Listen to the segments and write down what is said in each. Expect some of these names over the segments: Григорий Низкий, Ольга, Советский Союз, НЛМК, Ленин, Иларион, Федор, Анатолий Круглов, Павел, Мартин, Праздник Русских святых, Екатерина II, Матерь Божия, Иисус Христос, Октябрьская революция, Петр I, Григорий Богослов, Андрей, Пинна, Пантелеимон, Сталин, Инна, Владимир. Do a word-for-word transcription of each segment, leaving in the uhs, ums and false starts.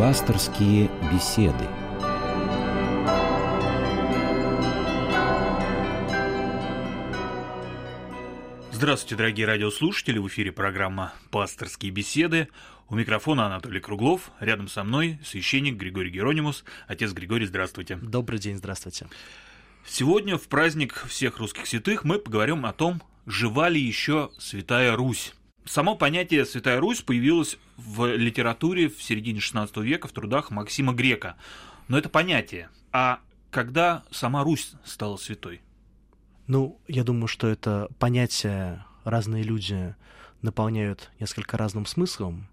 Пасторские беседы. Здравствуйте, дорогие радиослушатели! В эфире программа «Пасторские беседы». У микрофона Анатолий Круглов. Рядом со мной священник Григорий Геронимус. Отец Григорий, здравствуйте. Добрый день, здравствуйте. Сегодня в праздник всех русских святых мы поговорим о том, жива ли еще Святая Русь. Само понятие «Святая Русь» появилось в литературе в середине шестнадцатого века в трудах Максима Грека. Но это понятие. А когда сама Русь стала святой? Ну, я думаю, что это понятие разные люди наполняют несколько разным смыслом,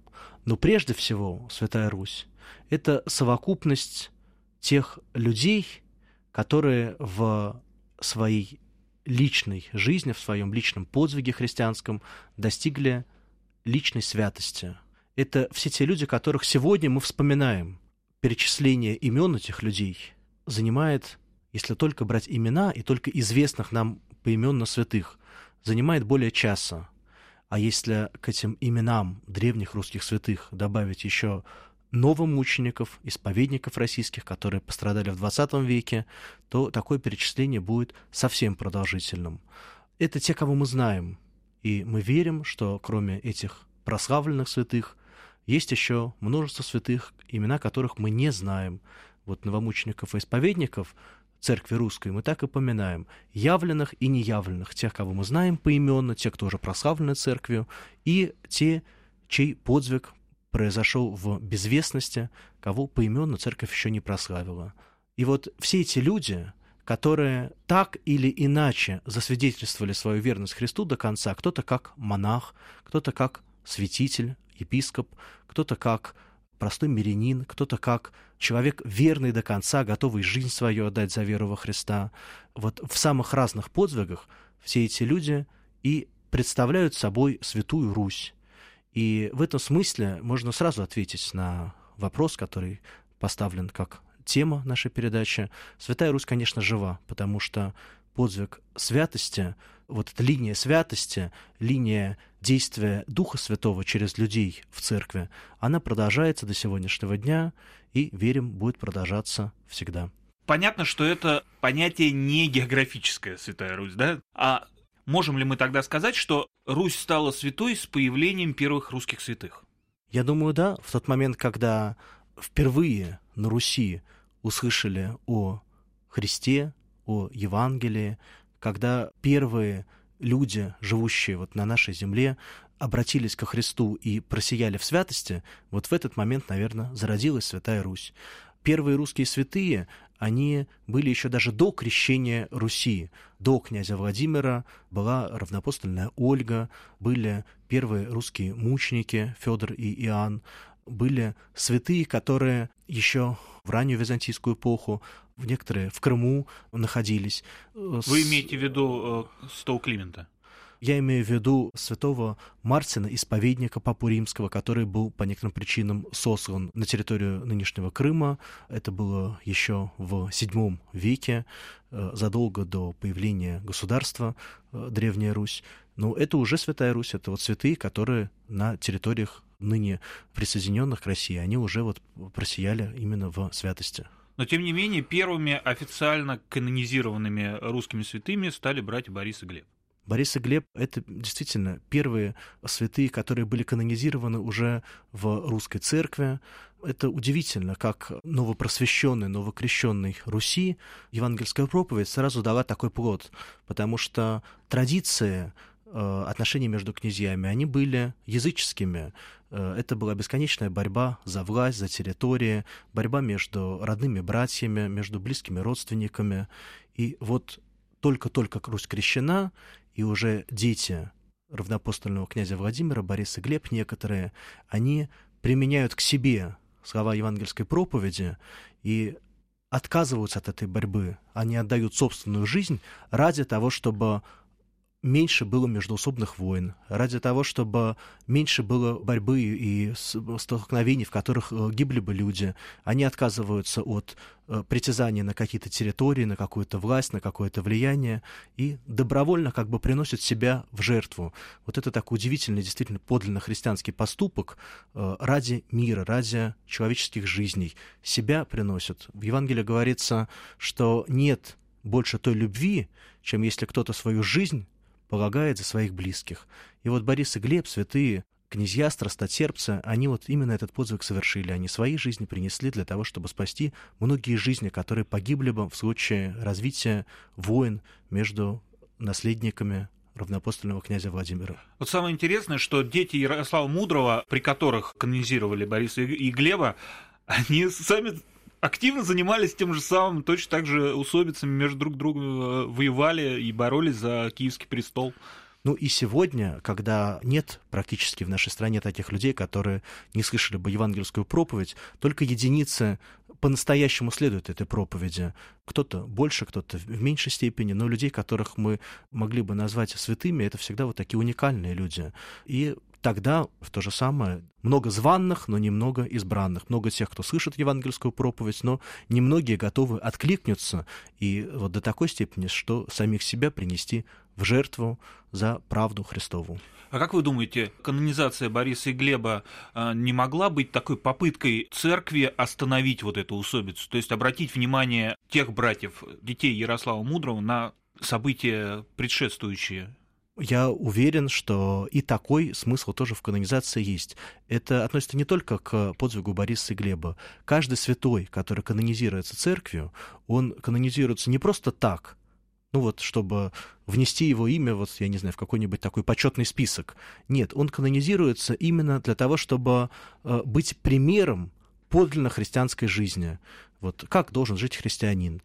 но прежде всего Святая Русь — это совокупность тех людей, которые в своей личной жизни, в своем личном подвиге христианском достигли личной святости. Это все те люди, которых сегодня мы вспоминаем. Перечисление имен этих людей занимает... если только брать имена и только известных нам поименно святых, занимает более часа. А если к этим именам древних русских святых добавить еще новомучеников, исповедников российских, которые пострадали в двадцатом веке, то такое перечисление будет совсем продолжительным. Это те, кого мы знаем, и мы верим, что кроме этих прославленных святых есть еще множество святых, имена которых мы не знаем. Вот новомучеников и исповедников – Церкви Русской мы так и поминаем явленных и неявленных, тех, кого мы знаем поименно, те, кто уже прославлены Церковью, и те, чей подвиг произошел в безвестности, кого поименно Церковь еще не прославила. И вот все эти люди, которые так или иначе засвидетельствовали свою верность Христу до конца, кто-то как монах, кто-то как святитель, епископ, кто-то как простой мирянин, кто-то как человек верный до конца, готовый жизнь свою отдать за веру во Христа. Вот в самых разных подвигах все эти люди и представляют собой Святую Русь. И в этом смысле можно сразу ответить на вопрос, который поставлен как тема нашей передачи. Святая Русь, конечно, жива, потому что подвиг святости, вот эта линия святости, линия действия Духа Святого через людей в церкви, она продолжается до сегодняшнего дня и, верим, будет продолжаться всегда. Понятно, что это понятие не географическое, Святая Русь, да? А можем ли мы тогда сказать, что Русь стала святой с появлением первых русских святых? Я думаю, да. В тот момент, когда впервые на Руси услышали о Христе, о Евангелии, когда первые люди, живущие вот на нашей земле, обратились ко Христу и просияли в святости, вот в этот момент, наверное, зародилась Святая Русь. Первые русские святые, они были еще даже до крещения Руси. До князя Владимира была равноапостольная Ольга, были первые русские мученики Федор и Иоанн, были святые, которые еще в раннюю византийскую эпоху, в некоторые в Крыму находились. Вы имеете в виду э, святого Климента? Я имею в виду святого Мартина, исповедника Папу Римского, который был по некоторым причинам сослан на территорию нынешнего Крыма. Это было еще в седьмом веке, э, задолго до появления государства э, Древняя Русь. Но это уже Святая Русь, это вот святые, которые на территориях ныне присоединенных к России, они уже вот просияли именно в святости. Но, тем не менее, первыми официально канонизированными русскими святыми стали братья Борис и Глеб. Борис и Глеб — это действительно первые святые, которые были канонизированы уже в русской церкви. Это удивительно, как новопросвещенной, новокрещенной Руси евангельская проповедь сразу дала такой плод, потому что традиции, отношения между князьями, они были языческими. Это была бесконечная борьба за власть, за территории, борьба между родными братьями, между близкими родственниками. И вот только-только Русь крещена, и уже дети равноапостольного князя Владимира, Борис и Глеб некоторые, они применяют к себе слова евангельской проповеди и отказываются от этой борьбы. Они отдают собственную жизнь ради того, чтобы меньше было междуусобных войн, ради того, чтобы меньше было борьбы и столкновений, в которых гибли бы люди. Они отказываются от притязания на какие-то территории, на какую-то власть, на какое-то влияние, и добровольно как бы приносят себя в жертву. Вот это такой удивительный, действительно подлинно христианский поступок ради мира, ради человеческих жизней. Себя приносят. В Евангелии говорится, что нет больше той любви, чем если кто-то свою жизнь полагает за своих близких. И вот Борис и Глеб, святые князья, страстотерпцы, они вот именно этот подвиг совершили. Они свои жизни принесли для того, чтобы спасти многие жизни, которые погибли бы в случае развития войн между наследниками равноапостольного князя Владимира. Вот самое интересное, что дети Ярослава Мудрого, при которых канонизировали Бориса и Глеба, они сами активно занимались тем же самым, точно так же усобицами между друг другом воевали и боролись за Киевский престол. Ну и сегодня, когда нет практически в нашей стране таких людей, которые не слышали бы евангельскую проповедь, только единицы по-настоящему следуют этой проповеди. Кто-то больше, кто-то в меньшей степени, но людей, которых мы могли бы назвать святыми, это всегда вот такие уникальные люди. И тогда в то же самое много званных, но немного избранных. Много тех, кто слышит евангельскую проповедь, но немногие готовы откликнуться. И вот до такой степени, что самих себя принести в жертву за правду Христову. А как вы думаете, канонизация Бориса и Глеба не могла быть такой попыткой церкви остановить вот эту усобицу? То есть обратить внимание тех братьев, детей Ярослава Мудрого, на события предшествующие? Я уверен, что и такой смысл тоже в канонизации есть. Это относится не только к подвигу Бориса и Глеба. Каждый святой, который канонизируется церковью, он канонизируется не просто так, ну вот, чтобы внести его имя, вот, я не знаю, в какой-нибудь такой почетный список. Нет, он канонизируется именно для того, чтобы быть примером подлинно христианской жизни. Вот как должен жить христианин?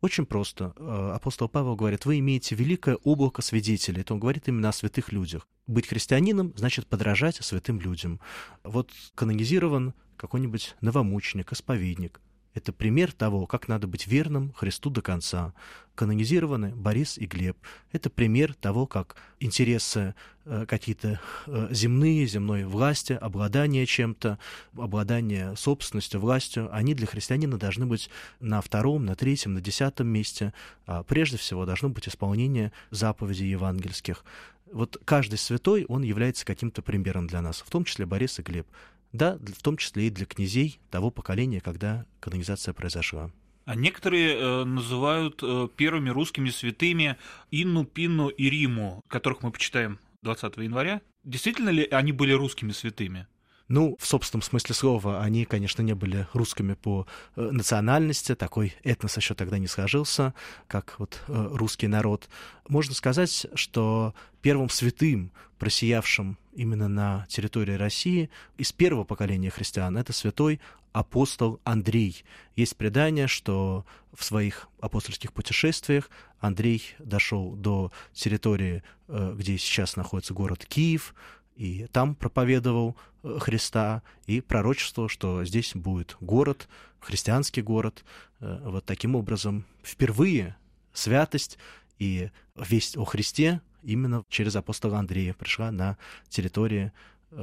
Очень просто. Апостол Павел говорит: вы имеете великое облако свидетелей. Это он говорит именно о святых людях. Быть христианином значит подражать святым людям. Вот канонизирован какой-нибудь новомученик, исповедник. Это пример того, как надо быть верным Христу до конца. Канонизированы Борис и Глеб. Это пример того, как интересы э, какие-то э, земные, земной власти, обладание чем-то, обладание собственностью, властью, они для христианина должны быть на втором, на третьем, на десятом месте. А прежде всего должно быть исполнение заповедей евангельских. Вот каждый святой, он является каким-то примером для нас, в том числе Борис и Глеб. Да, в том числе и для князей того поколения, когда канонизация произошла. А некоторые э, называют э, первыми русскими святыми Инну, Пинну и Риму, которых мы почитаем двадцатого января. Действительно ли они были русскими святыми? Ну, в собственном смысле слова, они, конечно, не были русскими по э, национальности, такой этнос еще тогда не сложился, как вот э, русский народ. Можно сказать, что первым святым, просиявшим именно на территории России, из первого поколения христиан, это святой апостол Андрей. Есть предание, что в своих апостольских путешествиях Андрей дошел до территории, э, где сейчас находится город Киев, и там проповедовал Христа и пророчествовал, что здесь будет город, христианский город. Вот таким образом впервые святость и весть о Христе именно через апостола Андрея пришла на территории,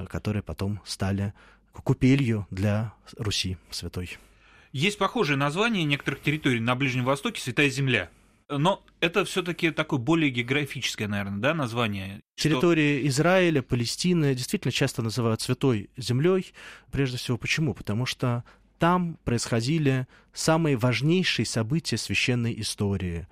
которые потом стали купелью для Руси святой. Есть похожие названия некоторых территорий на Ближнем Востоке: Святая Земля. Но это все-таки такое более географическое, наверное, да, название. Территории что... Израиля, Палестины действительно часто называют Святой Землей. Прежде всего, почему? Потому что там происходили самые важнейшие события священной истории.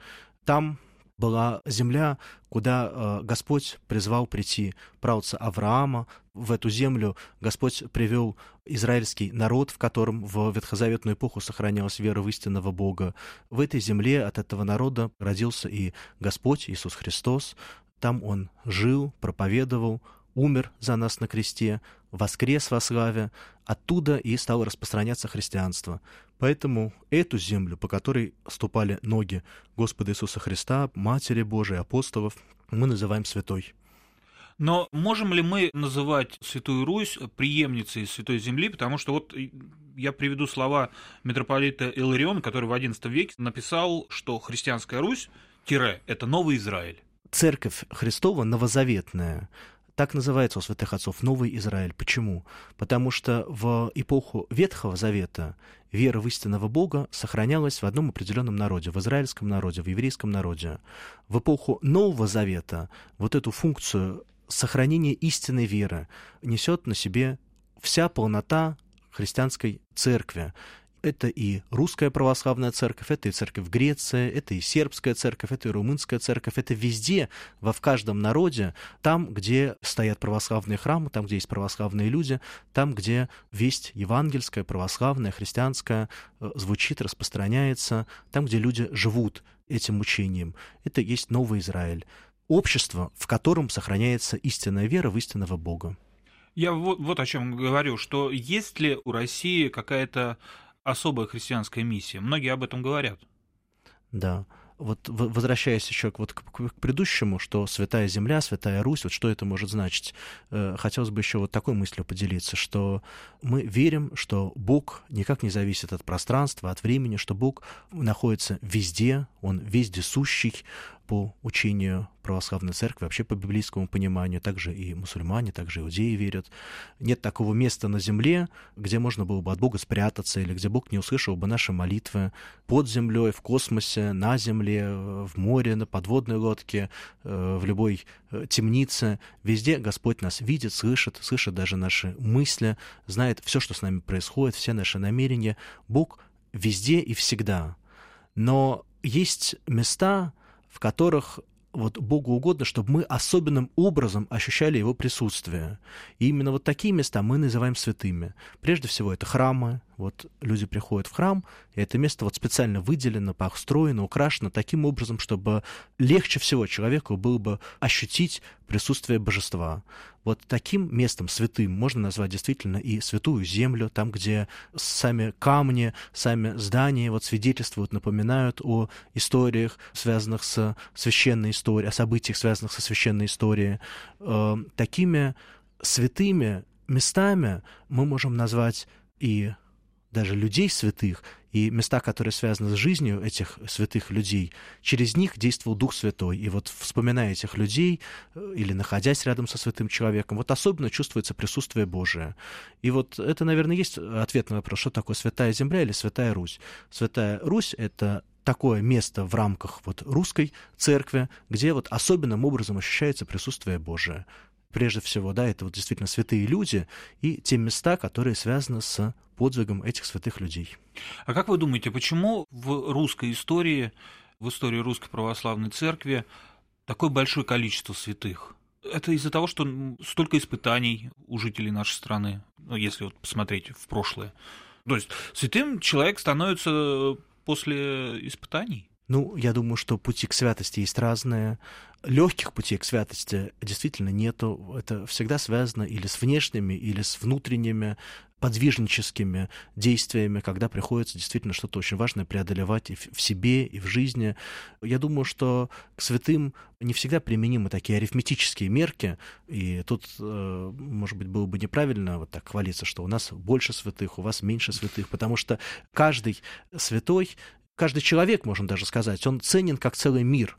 Там была земля, куда Господь призвал прийти праотца Авраама. В эту землю Господь привел израильский народ, в котором в ветхозаветную эпоху сохранялась вера в истинного Бога. В этой земле от этого народа родился и Господь Иисус Христос. Там Он жил, проповедовал, умер за нас на кресте, воскрес во славе. Оттуда и стало распространяться христианство. Поэтому эту землю, по которой ступали ноги Господа Иисуса Христа, Матери Божией, апостолов, мы называем святой. Но можем ли мы называть Святую Русь преемницей Святой Земли? Потому что вот я приведу слова митрополита Илариона, который в одиннадцатом веке написал, что христианская Русь - это новый Израиль. Церковь Христова новозаветная, так называется у святых отцов Новый Израиль. Почему? Потому что в эпоху Ветхого Завета вера в истинного Бога сохранялась в одном определенном народе, в израильском народе, в еврейском народе. В эпоху Нового Завета вот эту функцию сохранения истинной веры несет на себе вся полнота христианской церкви. Это и русская православная церковь, это и церковь Греции, это и сербская церковь, это и румынская церковь. Это везде, во в каждом народе, там, где стоят православные храмы, там, где есть православные люди, там, где весть евангельская, православная, христианская звучит, распространяется, там, где люди живут этим учением. Это есть Новый Израиль. Общество, в котором сохраняется истинная вера в истинного Бога. Я вот, вот о чем говорю, что есть ли у России какая-то особая христианская миссия. Многие об этом говорят. Да. Вот возвращаясь еще вот к, к, к предыдущему, что Святая Земля, Святая Русь, вот что это может значить? Хотелось бы еще вот такой мыслью поделиться, что мы верим, что Бог никак не зависит от пространства, от времени, что Бог находится везде, Он вездесущий по учению православной церкви, вообще по библейскому пониманию, также и мусульмане, также иудеи верят. Нет такого места на земле, где можно было бы от Бога спрятаться, или где Бог не услышал бы наши молитвы под землей, в космосе, на земле, в море, на подводной лодке, в любой темнице. Везде Господь нас видит, слышит, слышит даже наши мысли, знает все, что с нами происходит, все наши намерения. Бог везде и всегда. Но есть места, в которых вот Богу угодно, чтобы мы особенным образом ощущали Его присутствие. И именно вот такие места мы называем святыми. Прежде всего, это храмы. Вот люди приходят в храм, и это место вот специально выделено, построено, украшено таким образом, чтобы легче всего человеку было бы ощутить присутствие Божества. Вот таким местом святым можно назвать действительно и святую землю, там, где сами камни, сами здания вот свидетельствуют, напоминают о историях, связанных с священной историей, о событиях, связанных со священной историей. Э, такими святыми местами мы можем назвать и даже людей святых, и места, которые связаны с жизнью этих святых людей, через них действовал Дух Святой. И вот вспоминая этих людей или находясь рядом со святым человеком, вот особенно чувствуется присутствие Божие. И вот это, наверное, есть ответ на вопрос, что такое Святая Земля или Святая Русь. Святая Русь — это такое место в рамках вот русской церкви, где вот особенным образом ощущается присутствие Божие. Прежде всего, да, это вот действительно святые люди и те места, которые связаны с подвигом этих святых людей. А как вы думаете, почему в русской истории, в истории Русской Православной Церкви такое большое количество святых? Это из-за того, что столько испытаний у жителей нашей страны, ну, если вот посмотреть в прошлое. То есть святым человек становится после испытаний? Ну, я думаю, что пути к святости есть разные. Легких путей к святости действительно нету. Это всегда связано или с внешними, или с внутренними подвижническими действиями, когда приходится действительно что-то очень важное преодолевать и в себе, и в жизни. Я думаю, что к святым не всегда применимы такие арифметические мерки, и тут, может быть, было бы неправильно вот так хвалиться, что у нас больше святых, у вас меньше святых, потому что каждый святой, каждый человек, можно даже сказать, он ценен как целый мир.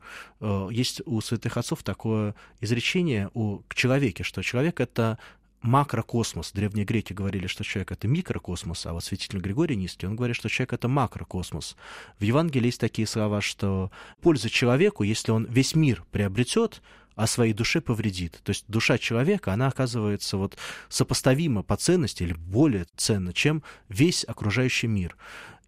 Есть у святых отцов такое изречение о человеке, что человек — это макрокосмос. Древние греки говорили, что человек — это микрокосмос, а вот святитель Григорий Низкий, он говорит, что человек — это макрокосмос. В Евангелии есть такие слова, что польза человеку, если он весь мир приобретет, а своей душе повредит. То есть душа человека, она оказывается вот сопоставима по ценности или более ценна, чем весь окружающий мир.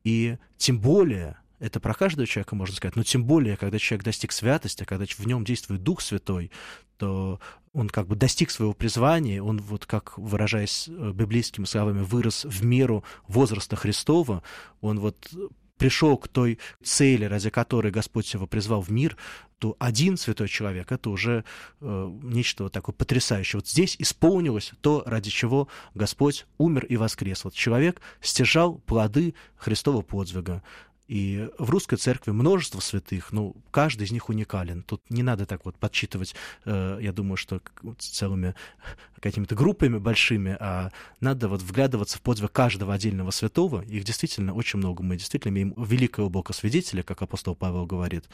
И тем более, это про каждого человека можно сказать, но тем более, когда человек достиг святости, когда в нем действует Дух Святой, то он как бы достиг своего призвания, он вот, как выражаясь библейскими словами, вырос в меру возраста Христова, он вот пришел к той цели, ради которой Господь его призвал в мир, то один святой человек — это уже э, нечто вот такое потрясающее. Вот здесь исполнилось то, ради чего Господь умер и воскрес. Вот человек стяжал плоды Христова подвига. И в русской церкви множество святых, но каждый из них уникален. Тут не надо так вот подсчитывать, я думаю, что целыми какими-то группами большими, а надо вот вглядываться в подвиг каждого отдельного святого. Их действительно очень много. Мы действительно имеем великого Бога свидетеля, как апостол Павел говорит.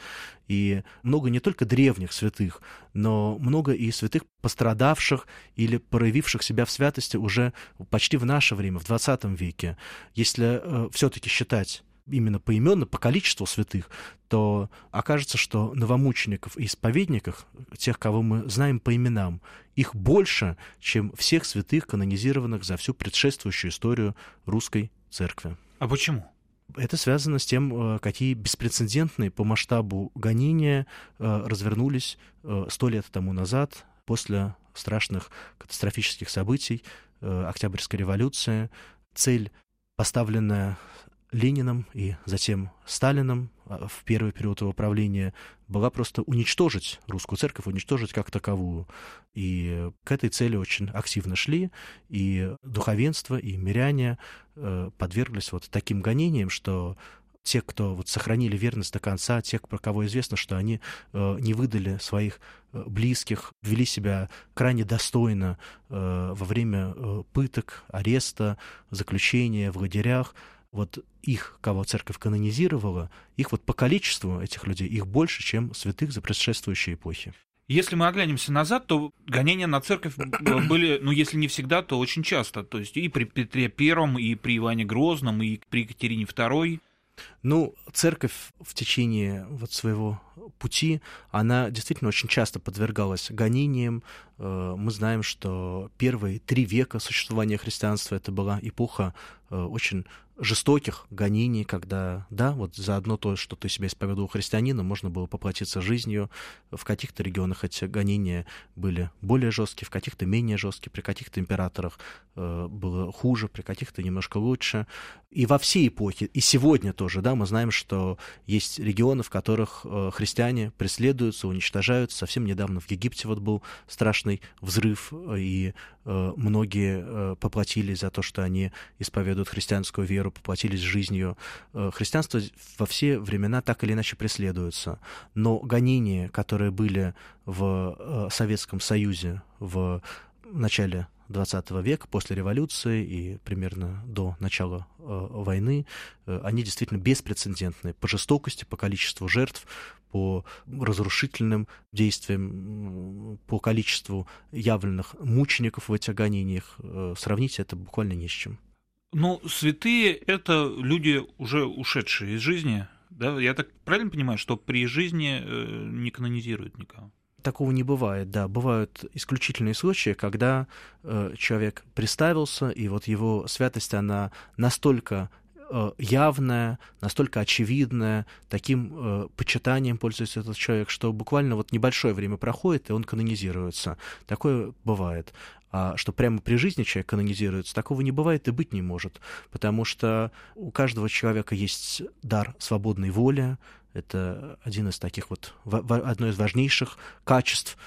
И много не только древних святых, но много и святых, пострадавших или проявивших себя в святости уже почти в наше время, в двадцатом веке. Если э, все-таки считать именно поименно, по количеству святых, то окажется, что новомучеников и исповедников, тех, кого мы знаем по именам, их больше, чем всех святых, канонизированных за всю предшествующую историю русской церкви. А почему? Это связано с тем, какие беспрецедентные по масштабу гонения развернулись сто лет тому назад, после страшных катастрофических событий, Октябрьской революции. Цель, поставленная Лениным и затем Сталином в первый период его правления, была просто уничтожить русскую церковь, уничтожить как таковую. И к этой цели очень активно шли, и духовенство, и миряне подверглись вот таким гонениям, что те, кто вот сохранили верность до конца, те, про кого известно, что они э, не выдали своих э, близких, вели себя крайне достойно э, во время э, пыток, ареста, заключения в лагерях, вот их, кого церковь канонизировала, их вот по количеству этих людей, их больше, чем святых за предшествующие эпохи. Если мы оглянемся назад, то гонения на церковь были, ну, если не всегда, то очень часто. То есть и при Петре Первом, и при Иване Грозном, и при Екатерине Второй. Ну, церковь в течение вот своего пути, она действительно очень часто подвергалась гонениям. Мы знаем, что первые три века существования христианства — это была эпоха очень жестоких гонений, когда, да, вот за одно то, что ты себя исповедовал христианином, можно было поплатиться жизнью. В каких-то регионах эти гонения были более жесткие, в каких-то менее жесткие, при каких-то императорах э, было хуже, при каких-то немножко лучше. И во все эпохи, и сегодня тоже, да, мы знаем, что есть регионы, в которых э, христиане преследуются, уничтожаются. Совсем недавно в Египте вот был страшный взрыв, и э, многие э, поплатились за то, что они исповедуют христианскую веру, поплатились жизнью. Христианство во все времена так или иначе преследуется. Но гонения, которые были в Советском Союзе в начале двадцатого века, после революции и примерно до начала войны, они действительно беспрецедентны по жестокости, по количеству жертв, по разрушительным действиям, по количеству явленных мучеников в этих гонениях. Сравнить это буквально не с чем. Ну, святые — это люди, уже ушедшие из жизни, да? Я так правильно понимаю, что при жизни не канонизируют никого? Такого не бывает, да. Бывают исключительные случаи, когда э, человек приставился, и вот его святость, она настолько явное, настолько очевидное, таким э, почитанием пользуется этот человек, что буквально вот небольшое время проходит, и он канонизируется. Такое бывает. А что прямо при жизни человек канонизируется, такого не бывает и быть не может, потому что у каждого человека есть дар свободной воли. Это один из таких вот, одно из важнейших качеств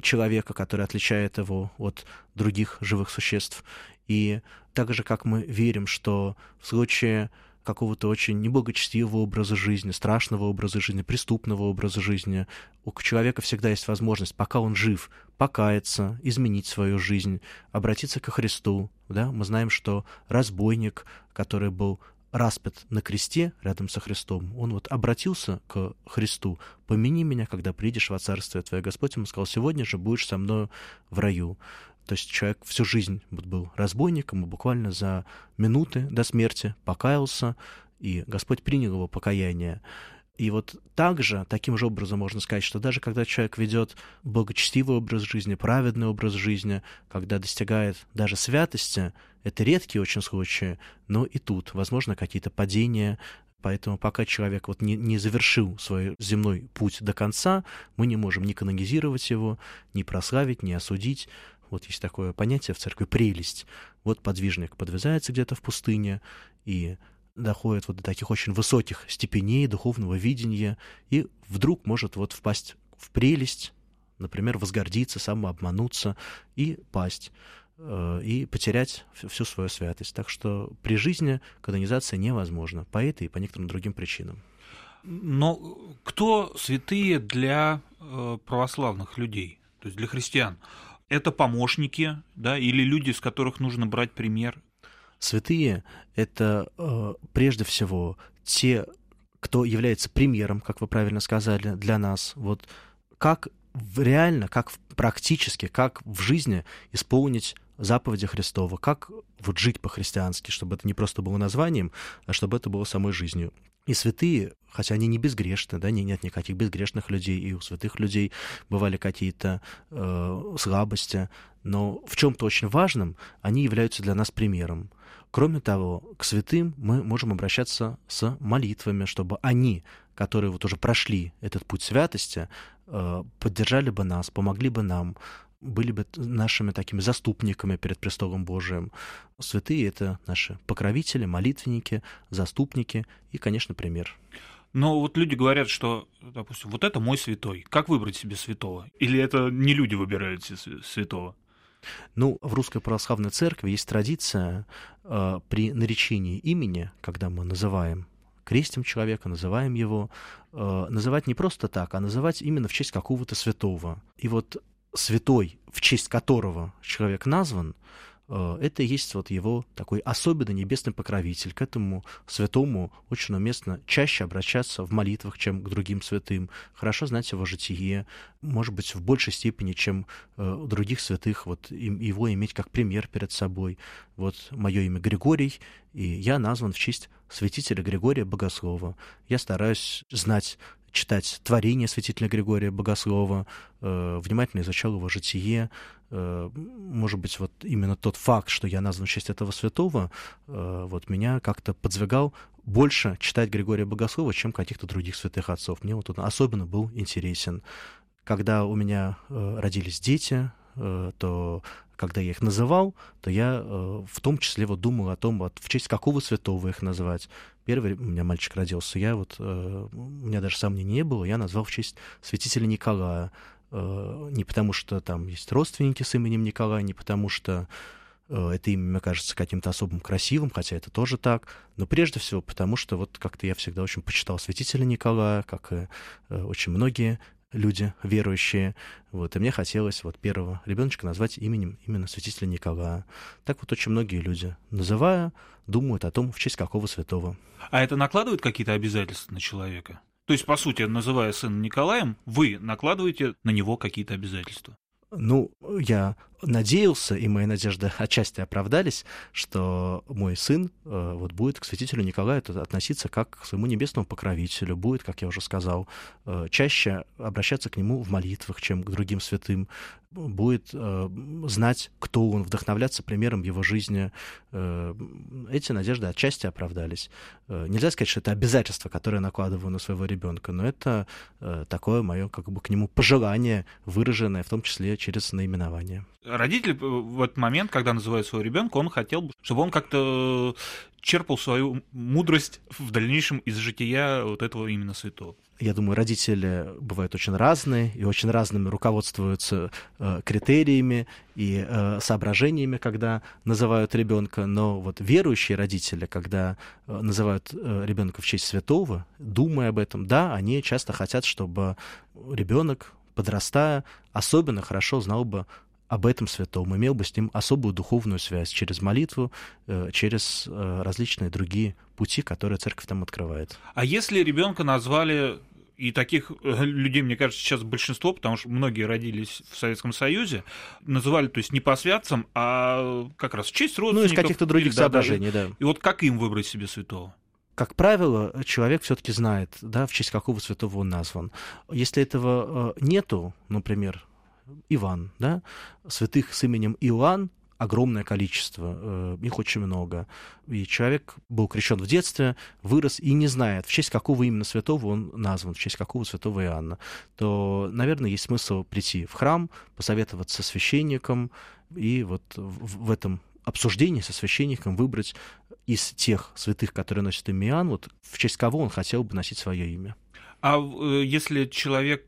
человека, которое отличает его от других живых существ. И так же, как мы верим, что в случае какого-то очень неблагочестивого образа жизни, страшного образа жизни, преступного образа жизни, у человека всегда есть возможность, пока он жив, покаяться, изменить свою жизнь, обратиться ко Христу. Да? Мы знаем, что разбойник, который был распят на кресте рядом со Христом, он вот обратился к Христу: «Помяни меня, когда придешь во Царствие Твое». Господь ему сказал: «Сегодня же будешь со мною в раю». То есть человек всю жизнь был разбойником и буквально за минуты до смерти покаялся, и Господь принял его покаяние. И вот также, таким же образом можно сказать, что даже когда человек ведет благочестивый образ жизни, праведный образ жизни, когда достигает даже святости, это редкие очень случаи, но и тут, возможно, какие-то падения. Поэтому пока человек вот не, не завершил свой земной путь до конца, мы не можем ни канонизировать его, ни прославить, ни осудить. Вот есть такое понятие в церкви — прелесть. Вот подвижник подвязается где-то в пустыне и доходит вот до таких очень высоких степеней духовного видения, и вдруг может вот впасть в прелесть, например, возгордиться, самообмануться и пасть. и потерять всю свою святость. Так что при жизни канонизация невозможна по этой и по некоторым другим причинам. Но кто святые для православных людей, то есть для христиан? Это помощники, да, или люди, с которых нужно брать пример? Святые — это прежде всего те, кто является примером, как вы правильно сказали, для нас. Вот как реально, как практически, как в жизни исполнить заповеди Христова, как вот жить по-христиански, чтобы это не просто было названием, а чтобы это было самой жизнью. И святые, хотя они не безгрешны, да, нет никаких безгрешных людей, и у святых людей бывали какие-то э, слабости, но в чем-то очень важном они являются для нас примером. Кроме того, к святым мы можем обращаться с молитвами, чтобы они, которые вот уже прошли этот путь святости, э, поддержали бы нас, помогли бы нам, были бы нашими такими заступниками перед престолом Божиим. Святые — это наши покровители, молитвенники, заступники и, конечно, пример. Но вот люди говорят, что, допустим, вот это мой святой. Как выбрать себе святого? Или это не люди выбирают себе святого? Ну, в Русской Православной Церкви есть традиция э, при наречении имени, когда мы называем, крестим человека, называем его, э, называть не просто так, а называть именно в честь какого-то святого. И вот святой, в честь которого человек назван, это и есть вот его такой особенный небесный покровитель. К этому святому очень уместно чаще обращаться в молитвах, чем к другим святым. Хорошо знать его житие, может быть, в большей степени, чем у других святых, вот его иметь как пример перед собой. Вот мое имя Григорий, и я назван в честь святителя Григория Богослова. Я стараюсь знать, читать творение святителя Григория Богослова, э, внимательно изучал его житие. Э, может быть, вот именно тот факт, что я назван в честь этого святого, э, вот меня как-то подвигал больше читать Григория Богослова, чем каких-то других святых отцов. Мне вот он особенно был интересен. Когда у меня э, родились дети, э, то когда я их называл, то я э, в том числе вот думал о том, вот, в честь какого святого их назвать. Первый у меня мальчик родился, я вот, э, у меня даже сомнений не было, я назвал в честь святителя Николая. Э, не потому, что там есть родственники с именем Николая, не потому, что э, это имя мне кажется каким-то особым красивым, хотя это тоже так, но прежде всего потому, что вот как-то я всегда очень почитал святителя Николая, как и э, очень многие люди верующие, вот, и мне хотелось вот первого ребеночка назвать именем именно святителя Николая. Так вот очень многие люди, называя, думают о том, в честь какого святого. А это накладывает какие-то обязательства на человека? То есть, по сути, называя сына Николаем, вы накладываете на него какие-то обязательства? Ну, я надеялся, и мои надежды отчасти оправдались, что мой сын э, вот, будет к святителю Николаю относиться как к своему небесному покровителю, будет, как я уже сказал, э, чаще обращаться к нему в молитвах, чем к другим святым, будет э, знать, кто он, вдохновляться примером его жизни. Э, эти надежды отчасти оправдались. Э, нельзя сказать, что это обязательство, которое я накладываю на своего ребенка, но это э, такое мое как бы, к нему пожелание, выраженное в том числе через наименование. Родитель в этот момент, когда называют своего ребенка, он хотел бы, чтобы он как-то черпал свою мудрость в дальнейшем из жития вот этого именно святого. Я думаю, родители бывают очень разные и очень разными руководствуются э, критериями и э, соображениями, когда называют ребенка. Но вот верующие родители, когда э, называют э, ребенка в честь святого, думая об этом, да, они часто хотят, чтобы ребенок, подрастая, особенно хорошо знал бы об этом святом, имел бы с ним особую духовную связь через молитву, через различные другие пути, которые церковь там открывает. А если ребенка назвали, и таких людей, мне кажется, сейчас большинство, потому что многие родились в Советском Союзе, называли, то есть не по святцам, а как раз в честь родственников. Ну, из каких-то других или, соображений, да, да. И вот как им выбрать себе святого? Как правило, человек все-таки знает, да, в честь какого святого он назван. Если этого нету, например, Иван, да, святых с именем Иоанн огромное количество, их очень много. И человек был крещен в детстве, вырос и не знает, в честь какого именно святого он назван, в честь какого святого Иоанна. То, наверное, есть смысл прийти в храм, посоветоваться со священником и вот в этом обсуждении со священником выбрать из тех святых, которые носят имя Иоанн, вот в честь кого он хотел бы носить свое имя. А если человек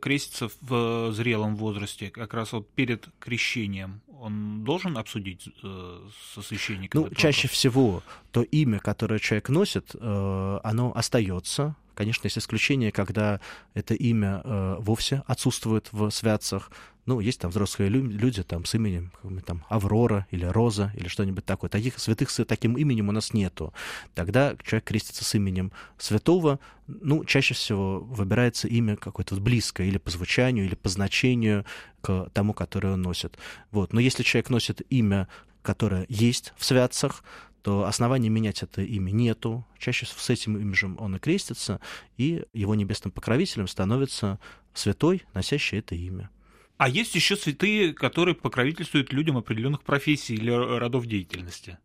крестится в зрелом возрасте, как раз вот перед крещением. он должен обсудить со священником? Ну, чаще всего то имя, которое человек носит, оно остается. Конечно, есть исключения, когда это имя э, вовсе отсутствует в святцах. Ну, есть там взрослые люди там, с именем там, Аврора или Роза или что-нибудь такое. Таких святых с таким именем у нас нету. Тогда человек крестится с именем святого. Ну, чаще всего выбирается имя какое-то близкое или по звучанию, или по значению к тому, которое он носит. Вот. Но если человек носит имя, которое есть в святцах, то оснований менять это имя нету. Чаще с этим имиджем он и крестится, и его небесным покровителем становится святой, носящий это имя. А есть еще святые, которые покровительствуют людям определенных профессий или родов деятельности.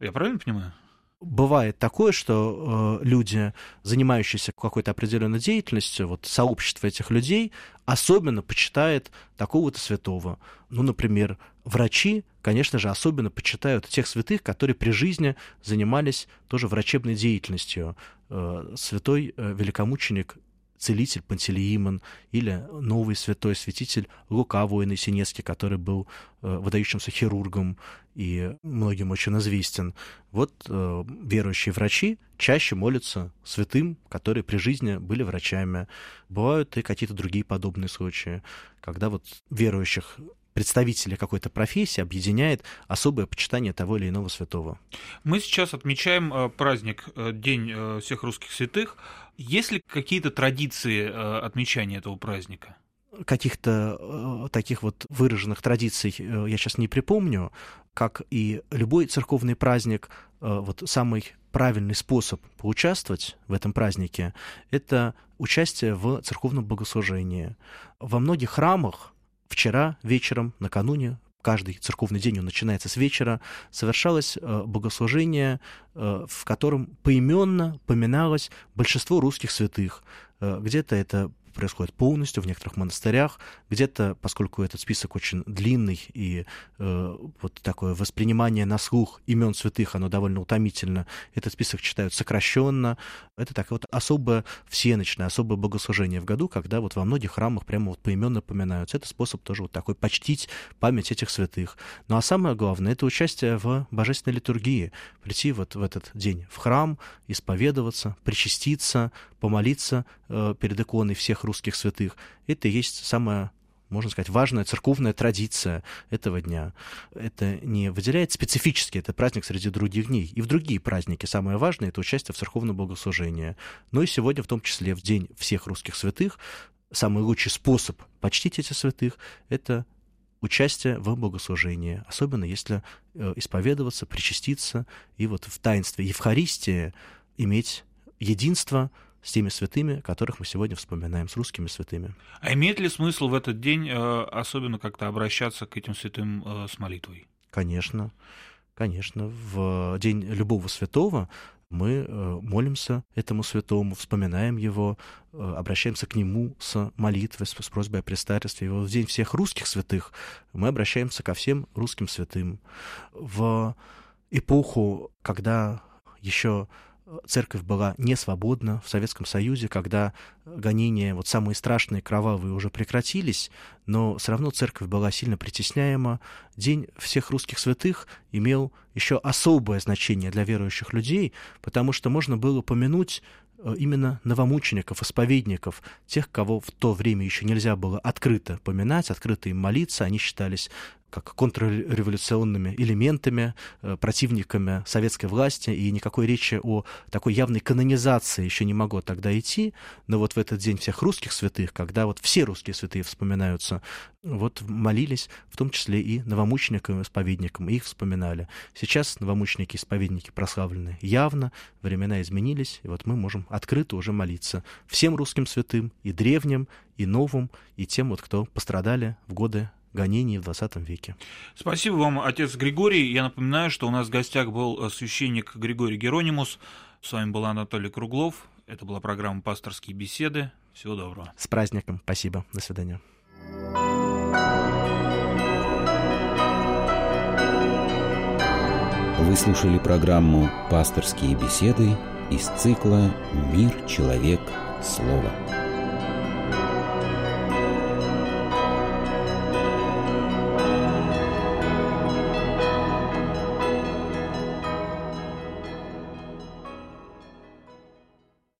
Я правильно понимаю? Бывает такое, что э, люди, занимающиеся какой-то определенной деятельностью, вот сообщество этих людей особенно почитает такого-то святого. Ну, например, врачи, конечно же, особенно почитают тех святых, которые при жизни занимались тоже врачебной деятельностью. Э, святой э, великомученик целитель Пантелеимон или новый святой святитель Лука Воинный-Синецкий, который был э, выдающимся хирургом и многим очень известен. Вот э, верующие врачи чаще молятся святым, которые при жизни были врачами. Бывают и какие-то другие подобные случаи, когда вот верующих представителей какой-то профессии объединяет особое почитание того или иного святого. Мы сейчас отмечаем праздник, День всех русских святых. Есть ли какие-то традиции отмечания этого праздника? Каких-то таких вот выраженных традиций я сейчас не припомню. Как и любой церковный праздник, вот самый правильный способ поучаствовать в этом празднике — это участие в церковном богослужении. Во многих храмах вчера вечером, накануне, каждый церковный день, он начинается с вечера, совершалось богослужение, в котором поименно поминалось большинство русских святых. Где-то это происходит полностью в некоторых монастырях, где-то, поскольку этот список очень длинный, и э, вот такое воспринимание на слух имен святых, оно довольно утомительно, этот список читают сокращенно. Это такое вот особое всеночное, особое богослужение в году, когда вот во многих храмах прямо вот поименно поминаются. Это способ тоже вот такой почтить память этих святых. Ну а самое главное — это участие в божественной литургии. Прийти вот в этот день в храм, исповедоваться, причаститься, помолиться э, перед иконой всех русских святых. Это и есть самая, можно сказать, важная церковная традиция этого дня. Это не выделяет специфически этот праздник среди других дней. И в другие праздники самое важное — это участие в церковном богослужении. Но и сегодня, в том числе, в День всех русских святых, самый лучший способ почтить этих святых — это участие в богослужении, особенно если исповедоваться, причаститься и вот в таинстве Евхаристии иметь единство с теми святыми, которых мы сегодня вспоминаем, с русскими святыми. А имеет ли смысл в этот день особенно как-то обращаться к этим святым с молитвой? Конечно, конечно. В день любого святого мы молимся этому святому, вспоминаем его, обращаемся к нему с молитвой, с просьбой о престарстве. И в день всех русских святых мы обращаемся ко всем русским святым. В эпоху, когда еще Церковь была не свободна в Советском Союзе, когда гонения, вот самые страшные, кровавые, уже прекратились, но все равно церковь была сильно притесняема. День всех русских святых имел еще особое значение для верующих людей, потому что можно было помянуть именно новомучеников, исповедников, тех, кого в то время еще нельзя было открыто поминать, открыто им молиться. Они считались как контрреволюционными элементами, противниками советской власти, и никакой речи о такой явной канонизации еще не могло тогда идти. Но вот в этот день всех русских святых, когда вот все русские святые вспоминаются, вот молились в том числе и новомученикам, и исповедникам, и их вспоминали. Сейчас новомученики и исповедники прославлены явно, времена изменились, и вот мы можем открыто уже молиться всем русским святым, и древним, и новым, и тем, вот, кто пострадали в годы гонений в двадцатом веке. Спасибо вам, отец Григорий. Я напоминаю, что у нас в гостях был священник Григорий Геронимус. С вами был Анатолий Круглов. Это была программа «Пасторские беседы». Всего доброго. С праздником. Спасибо. До свидания. Вы слушали программу «Пасторские беседы» из цикла «Мир, человек, слово».